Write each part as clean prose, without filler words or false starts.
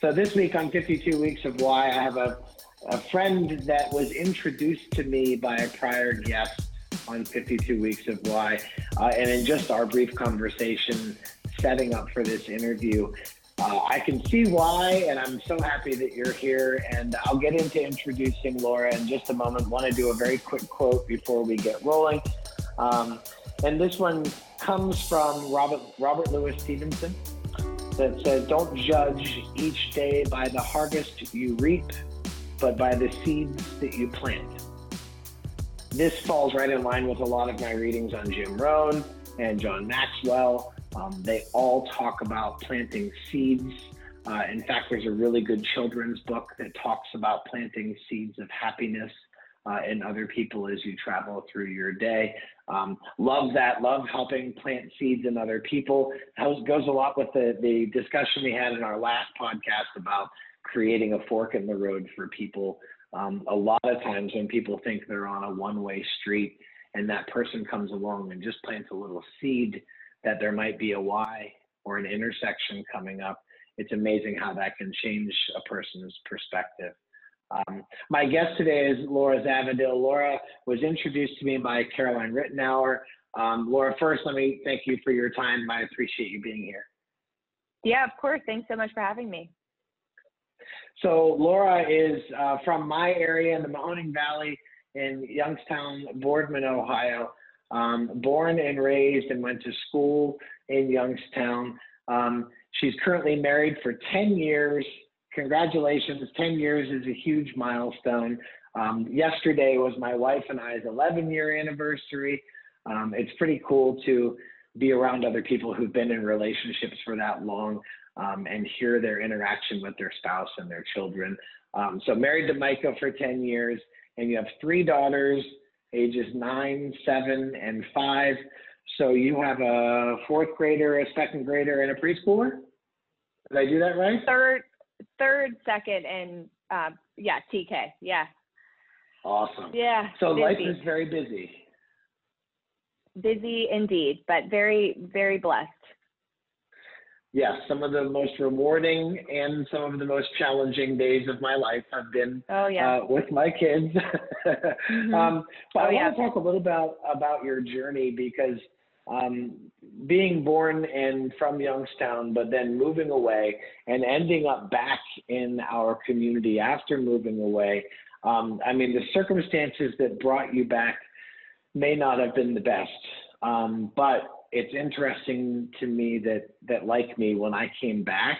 So this week on 52 Weeks of Why, I have a friend that was introduced to me by a prior guest on 52 Weeks of Why. And in just our brief conversation setting up for this interview, I can see why, and I'm so happy that you're here. And I'll get into introducing Laura in just a moment. Want to do a very quick quote before we get rolling. And this one comes from Robert Louis Stevenson that says, "Don't judge each day by the harvest you reap, but by the seeds that you plant." This falls right in line with a lot of my readings on Jim Rohn and John Maxwell. They all talk about planting seeds. In fact, there's a really good children's book that talks about planting seeds of happiness in other people as you travel through your day. Love that. Love helping plant seeds in other people. That goes a lot with the discussion we had in our last podcast about creating a fork in the road for people. A lot of times when people think they're on a one-way street and that person comes along and just plants a little seed that there might be a Y or an intersection coming up, it's amazing how that can change a person's perspective. My guest today is Laura Zavadil. Laura was introduced to me by Caroline Rittenauer. Laura, first, let me thank you for your time. I appreciate you being here. Yeah, of course. Thanks so much for having me. So Laura is from my area in the Mahoning Valley in Youngstown, Boardman, Ohio. Born and raised and went to school in Youngstown. She's currently married for 10 years. Congratulations, 10 years is a huge milestone. Yesterday was my wife and I's 11-year anniversary. It's pretty cool to be around other people who've been in relationships for that long and hear their interaction with their spouse and their children. So married to Micah for 10 years, and you have three daughters, ages 9, 7, and 5. So you have a fourth grader, a second grader, and a preschooler. Did I do that right? Third, second, and TK. Yeah. Awesome. Yeah. So busy. Life is very busy. Busy indeed, but very, very blessed. Yes, some of the most rewarding and some of the most challenging days of my life have been with my kids. Mm-hmm. But I want to talk a little about your journey, because being born and from Youngstown, but then moving away and ending up back in our community after moving away, the circumstances that brought you back may not have been the best, but it's interesting to me that like me, when I came back,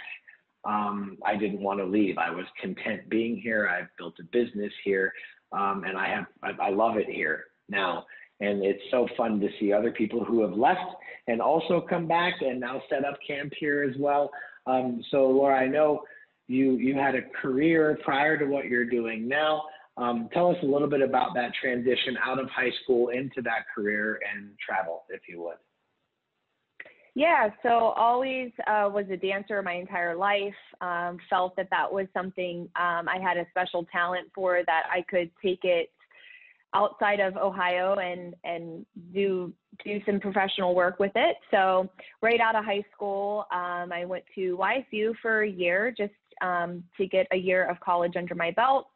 I didn't want to leave. I was content being here. I've built a business here, and I love it here now. And it's so fun to see other people who have left and also come back and now set up camp here as well. So Laura, I know you had a career prior to what you're doing now. Tell us a little bit about that transition out of high school into that career and travel, if you would. Yeah, so always was a dancer my entire life, felt that was something I had a special talent for, that I could take it outside of Ohio and do some professional work with it. So right out of high school, I went to YSU for a year just to get a year of college under my belt.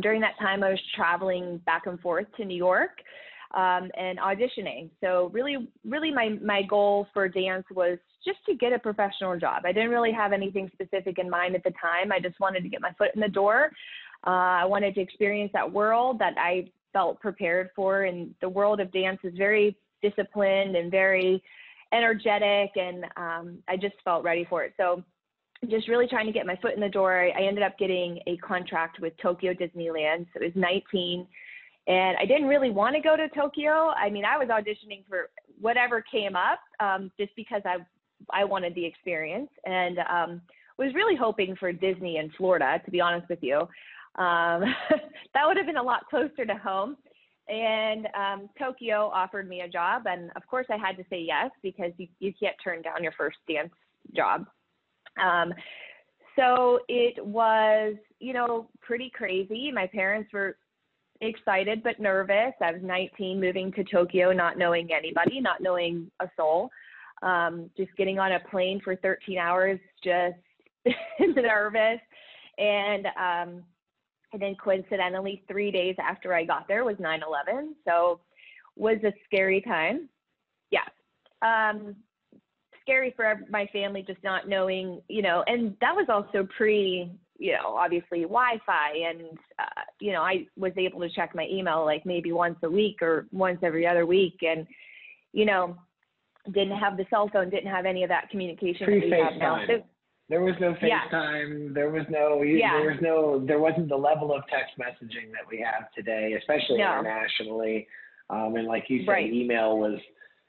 During that time, I was traveling back and forth to New York. And auditioning. So really my goal for dance was just to get a professional job. I didn't really have anything specific in mind at the time. I just wanted to get my foot in the door. I wanted to experience that world that I felt prepared for. And the world of dance is very disciplined and very energetic. And I just felt ready for it. So just really trying to get my foot in the door. I ended up getting a contract with Tokyo Disneyland. So it was 19. And I didn't really want to go to Tokyo. I mean, I was auditioning for whatever came up just because I wanted the experience, and was really hoping for Disney in Florida, to be honest with you. That would have been a lot closer to home. And Tokyo offered me a job. And of course, I had to say yes, because you can't turn down your first dance job. So it was, pretty crazy. My parents were excited but nervous. I was 19, moving to Tokyo, not knowing anybody, not knowing a soul, just getting on a plane for 13 hours, just nervous. And then coincidentally, 3 days after I got there was 9/11. So was a scary time. Yeah. Scary for my family, just not knowing, you know, and that was also pre, you know, obviously Wi-Fi and, you know, I was able to check my email like maybe once a week or once every other week. And, you know, didn't have the cell phone, didn't have any of that communication. Pre-FaceTime. There was no FaceTime. Yeah. There was no, there wasn't the level of text messaging that we have today, especially internationally. And like you said, email was,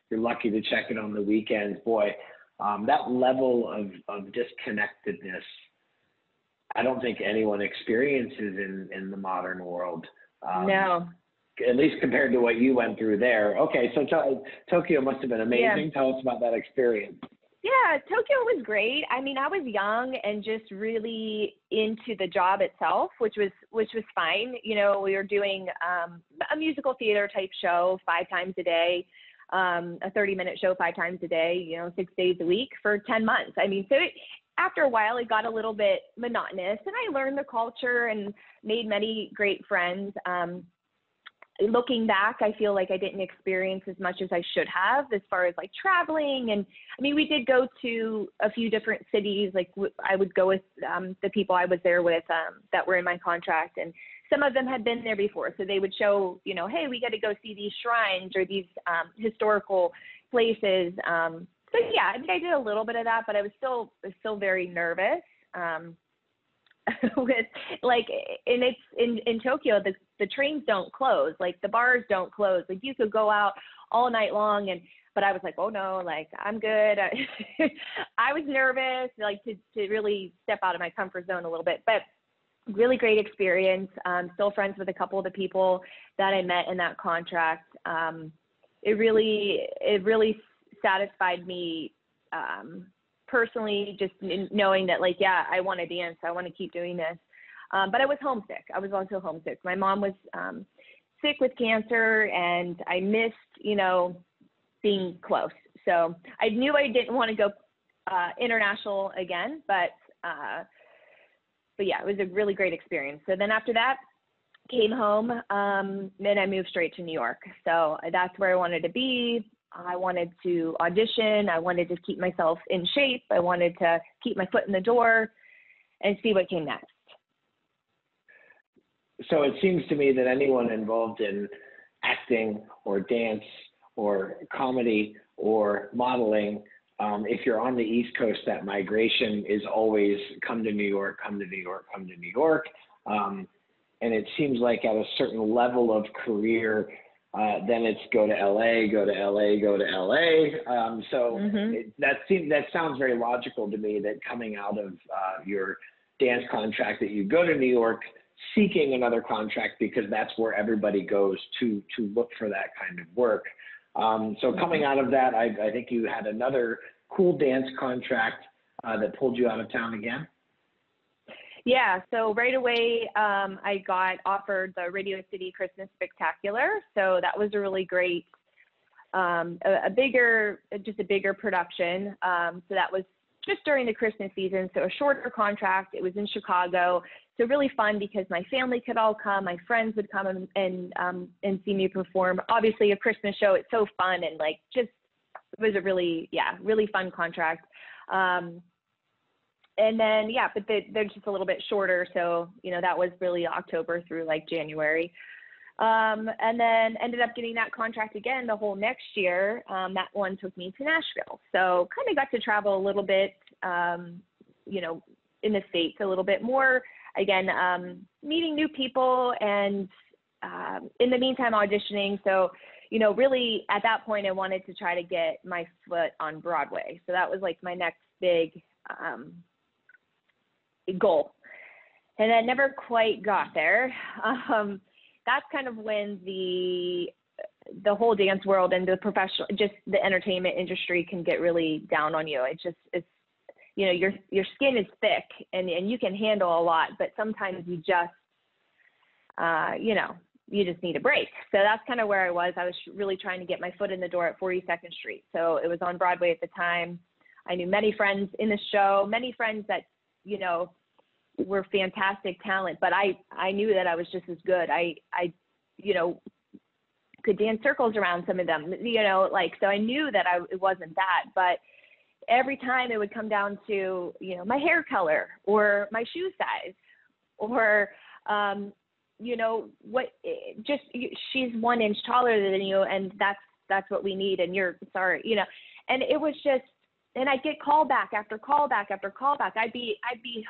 you're lucky to check it on the weekends. Boy, that level of disconnectedness, I don't think anyone experiences in the modern world. No. At least compared to what you went through there. Okay, so Tokyo must have been amazing. Yeah. Tell us about that experience. Yeah, Tokyo was great. I mean, I was young and just really into the job itself, which was fine. You know, we were doing a musical theater type show 5 times a day. A 30-minute show 5 times a day, you know, 6 days a week for 10 months. I mean, so after a while, it got a little bit monotonous, and I learned the culture and made many great friends. Looking back, I feel like I didn't experience as much as I should have as far as like traveling. And I mean, we did go to a few different cities. Like I would go with the people I was there with that were in my contract, and some of them had been there before. So they would show, you know, hey, we got to go see these shrines or these historical places. So yeah, I mean, I did a little bit of that, but I was still very nervous with like, and it's in Tokyo, the trains don't close, like the bars don't close. Like you could go out all night long. But I was like, oh no, like I'm good. I was nervous, like to really step out of my comfort zone a little bit, but really great experience. Still friends with a couple of the people that I met in that contract. It really satisfied me personally, just knowing that like, yeah, I want to dance. I want to keep doing this. But I was homesick. I was also homesick. My mom was sick with cancer, and I missed, you know, being close. So I knew I didn't want to go international again, but yeah, it was a really great experience. So then after that, came home, then I moved straight to New York. So that's where I wanted to be. I wanted to audition. I wanted to keep myself in shape. I wanted to keep my foot in the door and see what came next. So it seems to me that anyone involved in acting or dance or comedy or modeling, if you're on the East Coast, that migration is always come to New York, come to New York, come to New York. And it seems like at a certain level of career, then it's go to LA, go to LA, go to LA. That sounds very logical to me, that coming out of your dance contract that you go to New York seeking another contract, because that's where everybody goes to look for that kind of work. So coming out of that, I think you had another cool dance contract that pulled you out of town again. Yeah, so right away I got offered the Radio City Christmas Spectacular. So that was a really great, a bigger production. So that was just during the Christmas season. So a shorter contract. It was in Chicago. So really fun because my family could all come, my friends would come and see me perform. Obviously a Christmas show, it's so fun, and like just, it was a really fun contract. And then, yeah, but they're just a little bit shorter. So, you know, that was really October through like January. And then ended up getting that contract again the whole next year. That one took me to Nashville. So kind of got to travel a little bit, you know, in the States a little bit more. Again, meeting new people and in the meantime auditioning. So, you know, really at that point I wanted to try to get my foot on Broadway. So that was like my next big goal. And I never quite got there. That's kind of when the whole dance world and the professional, just the entertainment industry can get really down on you. It's you know, your skin is thick and you can handle a lot, but sometimes you just, you know, you just need a break. So that's kind of where I was. I was really trying to get my foot in the door at 42nd Street. So it was on Broadway at the time. I knew many friends in the show, many friends that you know, were fantastic talent, but I knew that I was just as good. I, you know, could dance circles around some of them, you know, like, so I knew that it wasn't that, but every time it would come down to, you know, my hair color or my shoe size or, you know, what, just, she's 1 inch taller than you. And that's what we need. And you're sorry, you know, and it was just, and I get callback after callback after callback. I'd be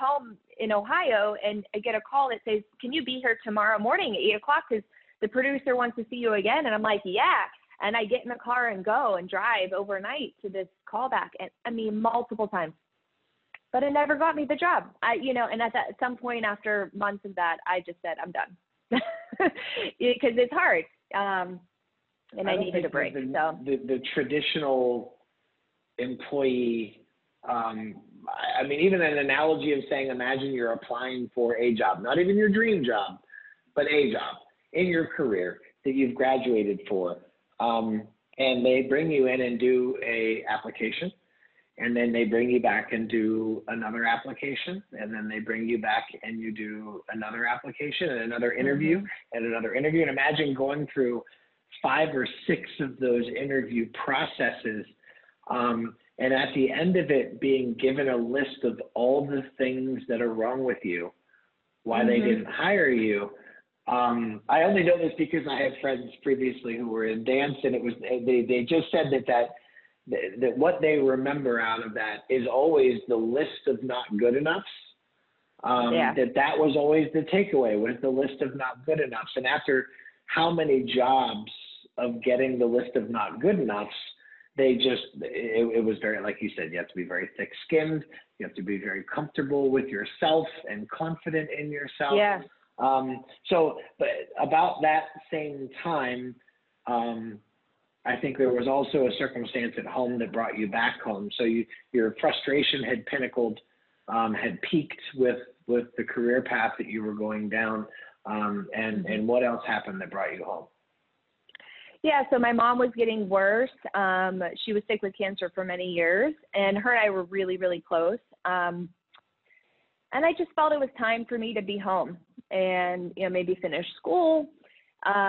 home in Ohio and I get a call that says, can you be here tomorrow morning at 8 o'clock? Because the producer wants to see you again. And I'm like, yeah. And I get in the car and go and drive overnight to this callback. And I mean, multiple times, but it never got me the job. You know, and at some point after months of that, I just said, I'm done because it's hard. And I needed a break. The traditional employee, I mean, even an analogy of saying, imagine you're applying for a job, not even your dream job, but a job in your career that you've graduated for. And they bring you in and do a application, and then they bring you back and do another application, and then they bring you back and you do another application and another interview and another interview. And imagine going through 5 or 6 of those interview processes. And at the end of it, being given a list of all the things that are wrong with you, why they didn't hire you. I only know this because I had friends previously who were in dance, and it was, they just said that what they remember out of that is always the list of not good enoughs. That was always the takeaway, was the list of not good enoughs. And after how many jobs of getting the list of not good enoughs, they just, it was very, like you said, you have to be very thick skinned. You have to be very comfortable with yourself and confident in yourself. Yeah. So, but about that same time, I think there was also a circumstance at home that brought you back home. So your frustration had pinnacled, had peaked with the career path that you were going down. And what else happened that brought you home? Yeah, so my mom was getting worse. She was sick with cancer for many years, and her and I were really, really close. And I just felt it was time for me to be home and, you know, maybe finish school.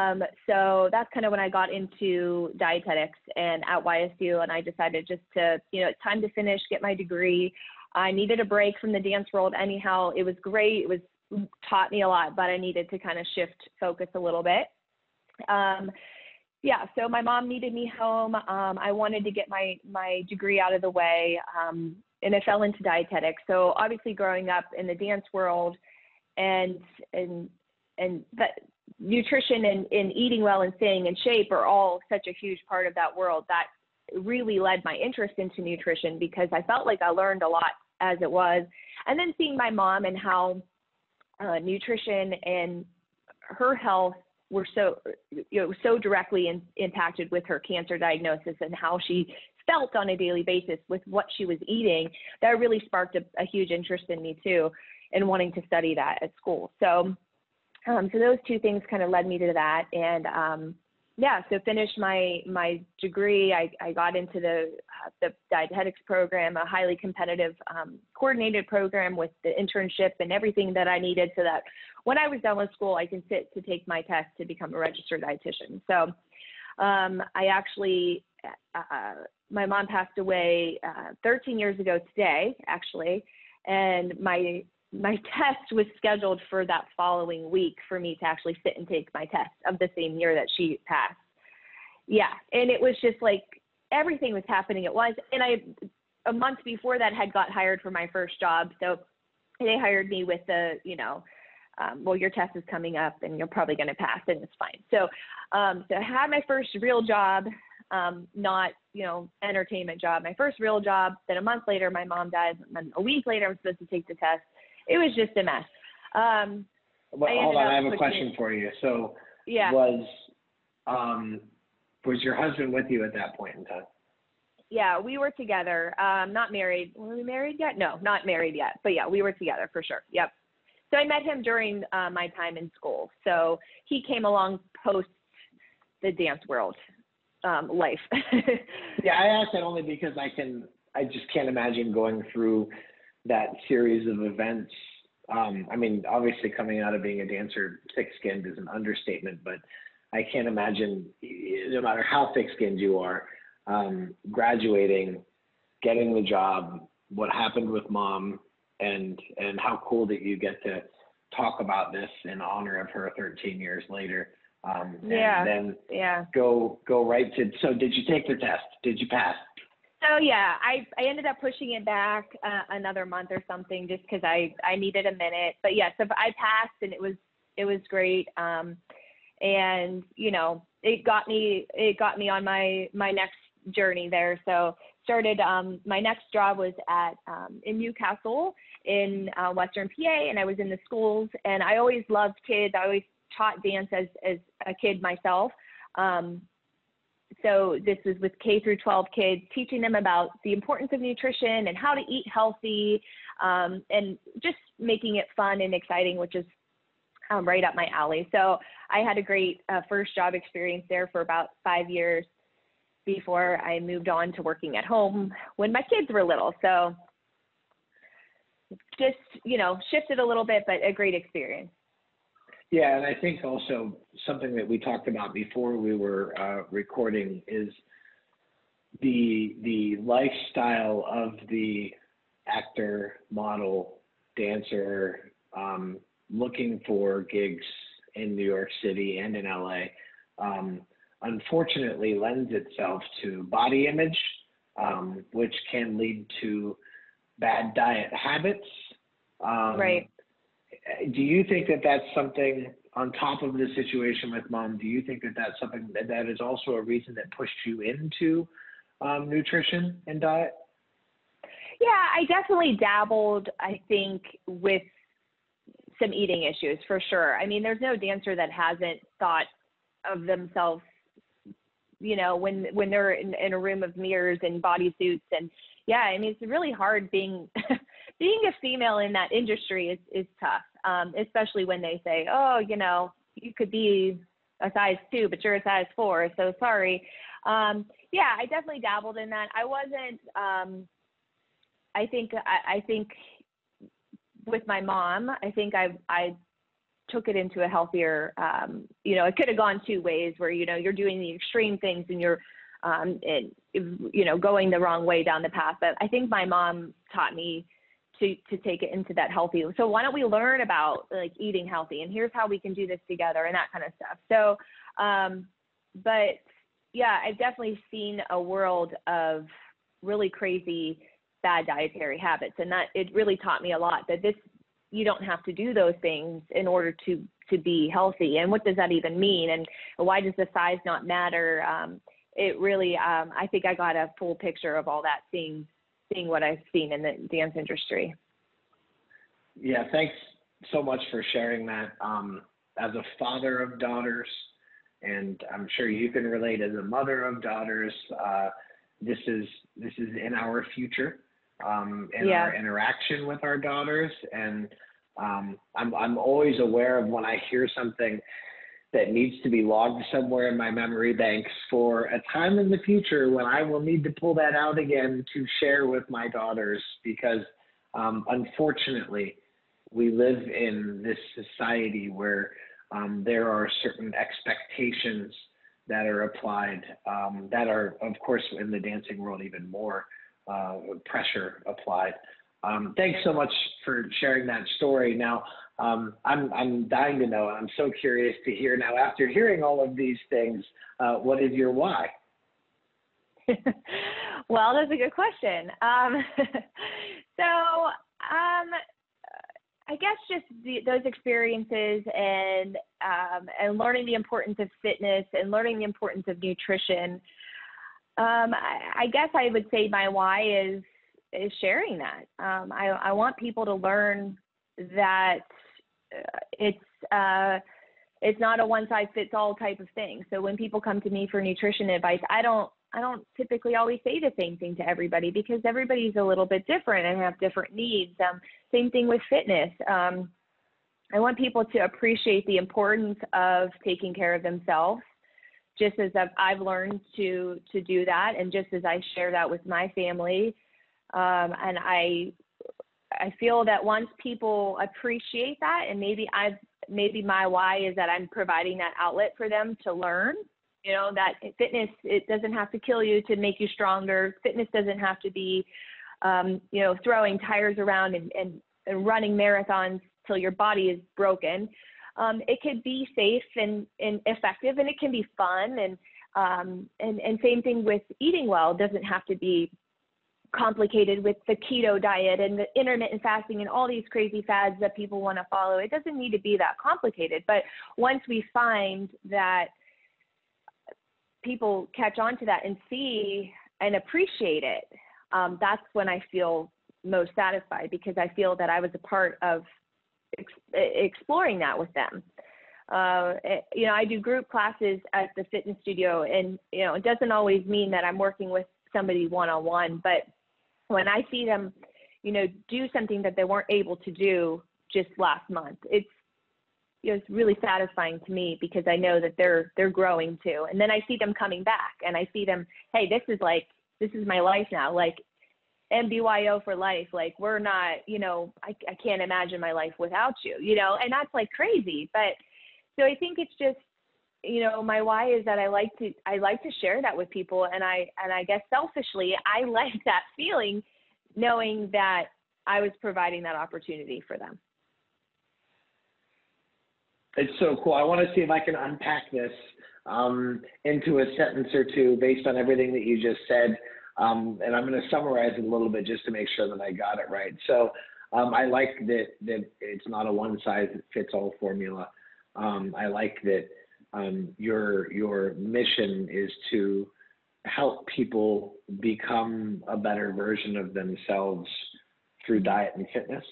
So that's kind of when I got into dietetics and at YSU, and I decided just to, you know, it's time to finish, get my degree. I needed a break from the dance world. Anyhow, it was great. It was taught me a lot, but I needed to kind of shift focus a little bit. Yeah, so my mom needed me home. I wanted to get my degree out of the way, and I fell into dietetics. So obviously, growing up in the dance world, and that nutrition and eating well and staying in shape are all such a huge part of that world. That really led my interest into nutrition because I felt like I learned a lot as it was, and then seeing my mom and how nutrition and her health were so, you know, so directly impacted with her cancer diagnosis and how she felt on a daily basis with what she was eating, that really sparked a huge interest in me too, and wanting to study that at school. So, so those two things kind of led me to that. And yeah, so finished my degree. I got into the dietetics program, a highly competitive, coordinated program with the internship and everything that I needed so that when I was done with school, I can sit to take my test to become a registered dietitian. So I actually, my mom passed away 13 years ago today, actually, and my test was scheduled for that following week for me to actually sit and take my test of the same year that she passed. Yeah. And it was just like, everything was happening at once. And a month before that had got hired for my first job. So they hired me with the, you know, well, your test is coming up and you're probably going to pass and it's fine. So I had my first real job, not, you know, entertainment job, my first real job. Then a month later, my mom dies. And then a week later, I'm supposed to take the test. It was just a mess. Well, hold on, I have a question for you. So yeah. Was your husband with you at that point in time? Yeah, we were together, not married. Were we married yet? No, not married yet. But yeah, we were together for sure. Yep. So I met him during my time in school. So he came along post the dance world life. Yeah, I asked that only because I just can't imagine going through that series of events. I mean, obviously coming out of being a dancer, thick-skinned is an understatement, but I can't imagine, no matter how thick-skinned you are, graduating, getting the job, what happened with mom, and how cool that you get to talk about this in honor of her 13 years later. Go right to, so did you take the test? Did you pass? So yeah, I ended up pushing it back another month or something just because I needed a minute. But yes, yeah, so I passed and it was great. And you know, it got me on my next journey there. So started my next job was at in Newcastle in Western PA, and I was in the schools, and I always loved kids. I always taught dance as a kid myself. So this is with K through 12 kids, teaching them about the importance of nutrition and how to eat healthy, and just making it fun and exciting, which is right up my alley. So I had a great first job experience there for about 5 years before I moved on to working at home when my kids were little. So just, you know, shifted a little bit, but a great experience. Yeah, and I think also something that we talked about before we were recording is the lifestyle of the actor, model, dancer, looking for gigs in New York City and in LA, unfortunately lends itself to body image, which can lead to bad diet habits. Right. Do you think that that's something, on top of the situation with mom, do you think that that's something that is also a reason that pushed you into nutrition and diet? Yeah, I definitely dabbled, I think, with some eating issues for sure. I mean, there's no dancer that hasn't thought of themselves, you know, when they're in a room of mirrors and bodysuits. And yeah, I mean, it's really hard being... Being a female in that industry is tough, especially when they say, oh, you know, you could be a size 2, but you're a size 4, so sorry. Yeah, I definitely dabbled in that. I wasn't, I think with my mom, I think I took it into a healthier, you know, it could have gone two ways where, you know, you're doing the extreme things and you're, you know, going the wrong way down the path. But I think my mom taught me to take it into that healthy. So why don't we learn about like eating healthy, and here's how we can do this together and that kind of stuff. So, but yeah, I've definitely seen a world of really crazy bad dietary habits, and that it really taught me a lot that this, you don't have to do those things in order to be healthy. And what does that even mean? And why does the size not matter? It really, I think I got a full picture of all that, seeing what I've seen in the dance industry. Yeah, thanks so much for sharing that. As a father of daughters, and I'm sure you can relate as a mother of daughters, this is in our future, our interaction with our daughters. And I'm always aware of when I hear something that needs to be logged somewhere in my memory banks for a time in the future when I will need to pull that out again to share with my daughters, because unfortunately we live in this society where there are certain expectations that are applied, that are, of course, in the dancing world, even more pressure applied. Thanks so much for sharing that story. Now, I'm dying to know, and I'm so curious to hear now, after hearing all of these things, what is your why? Well, that's a good question. So I guess just those experiences and learning the importance of fitness and learning the importance of nutrition. I guess I would say my why is sharing that. I want people to learn that it's not a one size fits all type of thing. So when people come to me for nutrition advice, I don't typically always say the same thing to everybody, because everybody's a little bit different and have different needs. Same thing with fitness. I want people to appreciate the importance of taking care of themselves, just as I've learned to do that, and just as I share that with my family. And I I feel that once people appreciate that, and maybe my why is that I'm providing that outlet for them to learn, you know, that fitness, it doesn't have to kill you to make you stronger. Fitness doesn't have to be, you know, throwing tires around and running marathons till your body is broken. It could be safe and effective, and it can be fun. And same thing with eating well. It doesn't have to be complicated with the keto diet and the intermittent fasting and all these crazy fads that people want to follow. It doesn't need to be that complicated. But once we find that people catch on to that and see and appreciate it, that's when I feel most satisfied, because I feel that I was a part of exploring that with them. You know, I do group classes at the fitness studio, and, you know, it doesn't always mean that I'm working with somebody one-on-one, but when I see them, you know, do something that they weren't able to do just last month, it's, you know, it's really satisfying to me, because I know that they're growing too. And then I see them coming back, and I see them, hey, this is my life now, like MBYO for life. Like, we're not, you know, I can't imagine my life without you, you know, and that's like crazy. But so I think it's just, you know, my why is that I like to share that with people. And I guess selfishly, I like that feeling, knowing that I was providing that opportunity for them. It's so cool. I want to see if I can unpack this into a sentence or two based on everything that you just said. And I'm going to summarize it a little bit just to make sure that I got it right. So I like that it's not a one-size-fits-all formula. I like that your mission is to help people become a better version of themselves through diet and fitness.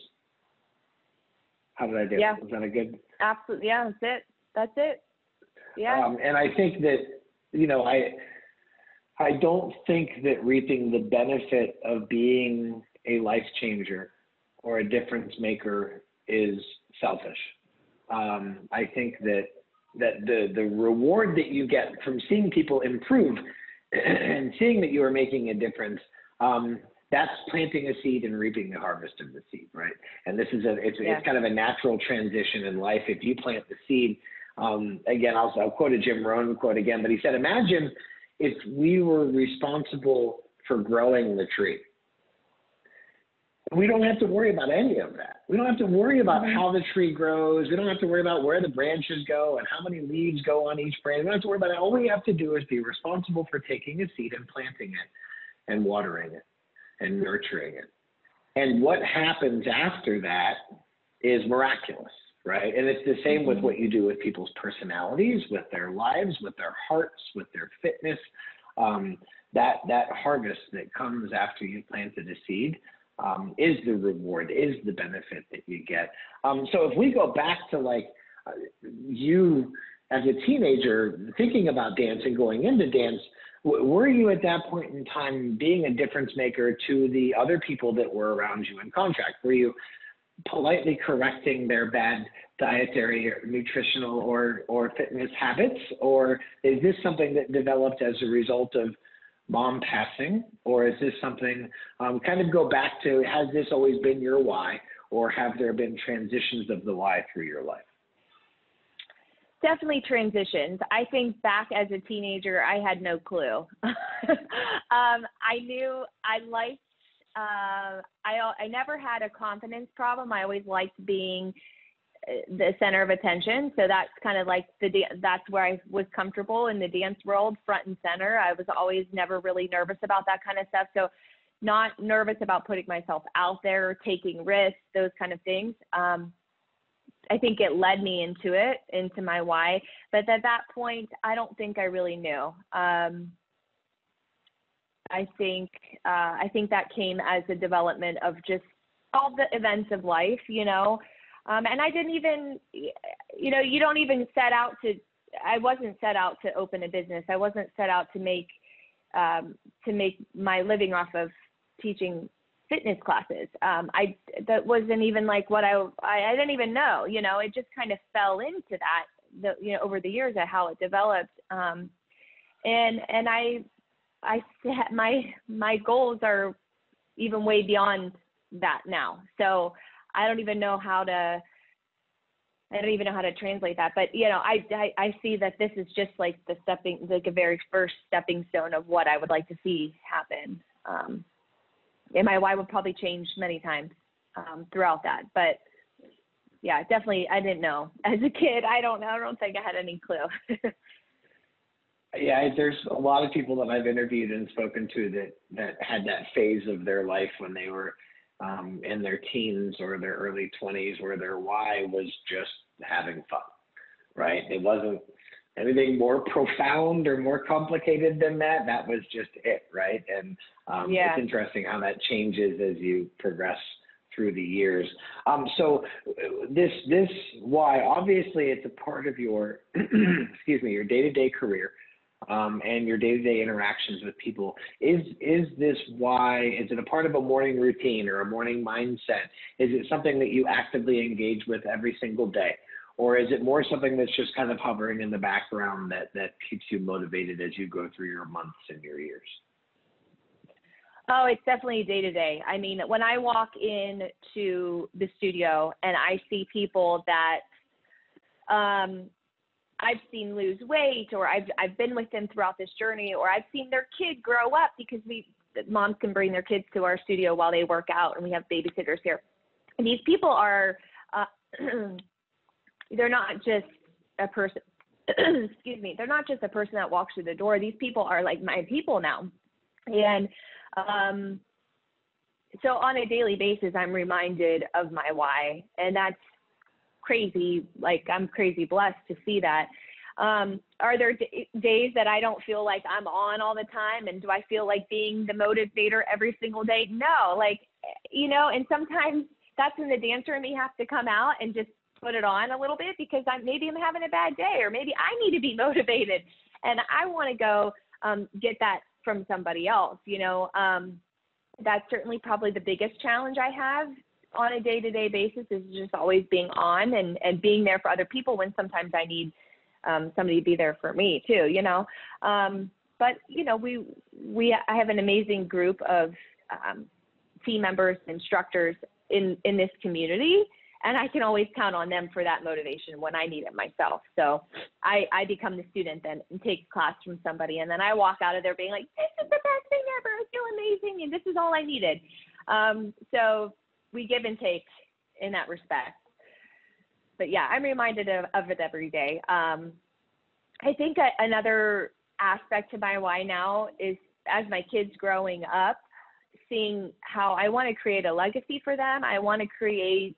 How did I do? Yeah. Was that a good? Absolutely. Yeah, that's it. Yeah. And I think that, you know, I don't think that reaping the benefit of being a life changer or a difference maker is selfish. I think that the reward that you get from seeing people improve and seeing that you are making a difference, that's planting a seed and reaping the harvest of the seed, right? And this is it's kind of a natural transition in life. If you plant the seed, again, I'll quote a Jim Rohn quote again, but he said, imagine if we were responsible for growing the tree. We don't have to worry about any of that. We don't have to worry about how the tree grows. We don't have to worry about where the branches go and how many leaves go on each branch. We don't have to worry about that. All we have to do is be responsible for taking a seed and planting it and watering it and nurturing it. And what happens after that is miraculous, right? And it's the same with what you do with people's personalities, with their lives, with their hearts, with their fitness. That harvest that comes after you planted a seed is the reward, is the benefit that you get. So if we go back to like you as a teenager thinking about dance and going into dance, were you at that point in time being a difference maker to the other people that were around you in contract? Were you politely correcting their bad dietary or nutritional or fitness habits? Or is this something that developed as a result of mom passing? Or is this something, kind of go back to, has this always been your why, or have there been transitions of the why through your life? Definitely transitions. I think back as a teenager, I had no clue. I knew I liked, I never had a confidence problem. I always liked being the center of attention. So that's kind of like that's where I was comfortable in the dance world, front and center. I was always never really nervous about that kind of stuff. So not nervous about putting myself out there, taking risks, those kind of things. I think it led me into my why. But at that point, I don't think I really knew. I think that came as a development of just all the events of life, you know. And I didn't even, you know, you don't even set out to, I wasn't set out to open a business. I wasn't set out to make my living off of teaching fitness classes. That wasn't even like what I didn't even know, you know. It just kind of fell into that, you know, over the years at how it developed. And I set my goals are even way beyond that now. So I don't even know how to translate that. But, you know, I see that this is just like the very first stepping stone of what I would like to see happen. And my why would probably change many times throughout that. But yeah, definitely. I didn't know as a kid. I don't think I had any clue. Yeah. There's a lot of people that I've interviewed and spoken to that had that phase of their life when they were in their teens or their early 20s, where their why was just having fun, right? It wasn't anything more profound or more complicated than that. That was just it, right? And It's interesting how that changes as you progress through the years. So this why, obviously it's a part of your, excuse me, your day-to-day career. And your day-to-day interactions with people. Is this why? Is it a part of a morning routine or a morning mindset? Is it something that you actively engage with every single day? Or is it more something that's just kind of hovering in the background that keeps you motivated as you go through your months and your years? Oh, it's definitely day-to-day. I mean, when I walk into the studio and I see people that I've seen lose weight, or I've been with them throughout this journey, or I've seen their kid grow up, because moms can bring their kids to our studio while they work out, and we have babysitters here. And these people are, they're not just a person, excuse me, they're not just a person that walks through the door. These people are like my people now. And so on a daily basis, I'm reminded of my why, and that's crazy. Like, I'm crazy blessed to see that. Are there days that I don't feel like I'm on all the time? And do I feel like being the motivator every single day? No, like, you know, and sometimes that's when the dancer and me have to come out and just put it on a little bit, because maybe I'm having a bad day, or maybe I need to be motivated and I want to go get that from somebody else, you know. That's certainly probably the biggest challenge I have on a day-to-day basis, is just always being on and being there for other people when sometimes I need somebody to be there for me too, you know. But, you know, I have an amazing group of team members, instructors in this community, and I can always count on them for that motivation when I need it myself. So I become the student then and take a class from somebody, and then I walk out of there being like, this is the best thing ever, I feel amazing, and this is all I needed. So we give and take in that respect. But yeah, I'm reminded of it every day. I think another aspect to my why now is, as my kids growing up, seeing how I want to create a legacy for them. I want to create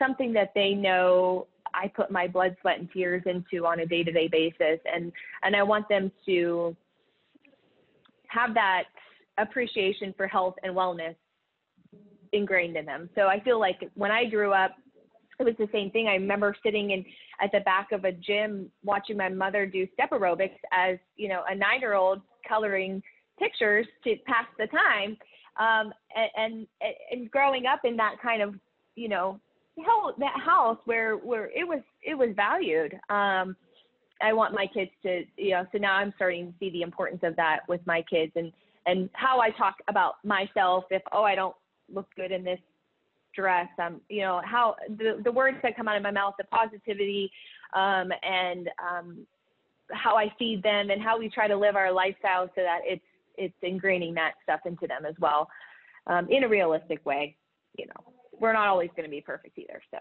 something that they know I put my blood, sweat, and tears into on a day-to-day basis. And I want them to have that appreciation for health and wellness ingrained in them. So I feel like when I grew up, it was the same thing. I remember sitting at the back of a gym watching my mother do step aerobics as, you know, a 9-year-old, coloring pictures to pass the time. And growing up in that kind of, you know, that house where it was valued. I want my kids to, you know, so now I'm starting to see the importance of that with my kids, and how I talk about myself. If, I don't look good in this dress, you know, how the words that come out of my mouth, the positivity, and how I feed them, and how we try to live our lifestyle so that it's ingraining that stuff into them as well, in a realistic way. You know, we're not always going to be perfect either. So.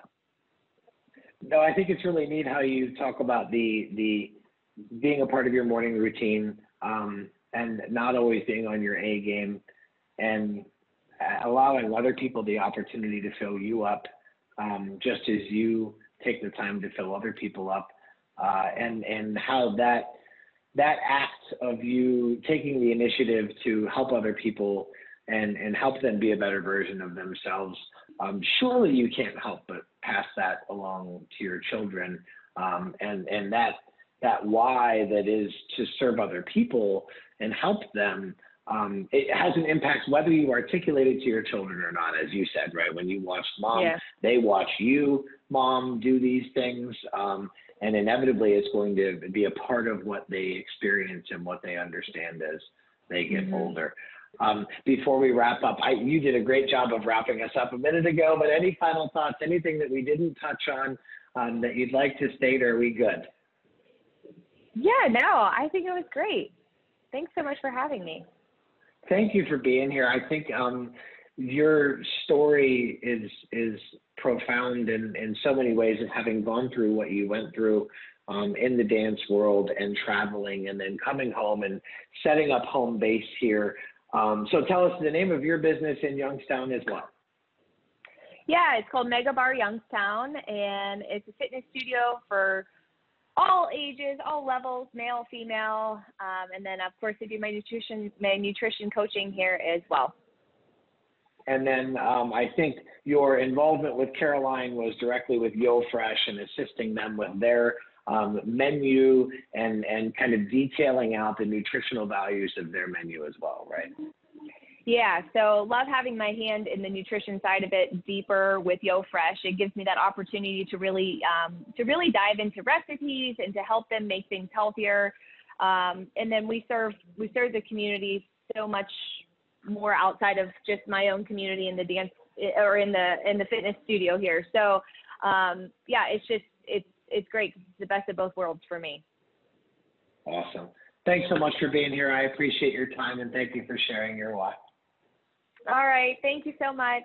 No, I think it's really neat how you talk about the being a part of your morning routine, and not always being on your A game, and allowing other people the opportunity to fill you up, just as you take the time to fill other people up, and how that act of you taking the initiative to help other people and help them be a better version of themselves. Surely you can't help but pass that along to your children, and that why that is to serve other people and help them. It has an impact whether you articulate it to your children or not, as you said, right? When you watch mom, They watch you, mom, do these things. And inevitably it's going to be a part of what they experience and what they understand as they get older. Before we wrap up, you did a great job of wrapping us up a minute ago, but any final thoughts, anything that we didn't touch on that you'd like to state, or are we good? Yeah, no, I think it was great. Thanks so much for having me. Thank you for being here. I think your story is profound in so many ways, of having gone through what you went through in the dance world and traveling and then coming home and setting up home base here. So tell us, the name of your business in Youngstown is what? Yeah, it's called Mega Barre Youngstown, and it's a fitness studio for all ages, all levels, male, female. And then of course I do my nutrition coaching here as well. And then I think your involvement with Caroline was directly with Yo Fresh and assisting them with their menu and kind of detailing out the nutritional values of their menu as well, right? Yeah, so love having my hand in the nutrition side of it deeper with Yo Fresh. It gives me that opportunity to really dive into recipes and to help them make things healthier. And then we serve the community so much more outside of just my own community in the dance or in the fitness studio here. So yeah, it's great. It's the best of both worlds for me. Awesome. Thanks so much for being here. I appreciate your time, and thank you for sharing your why. All right. Thank you so much.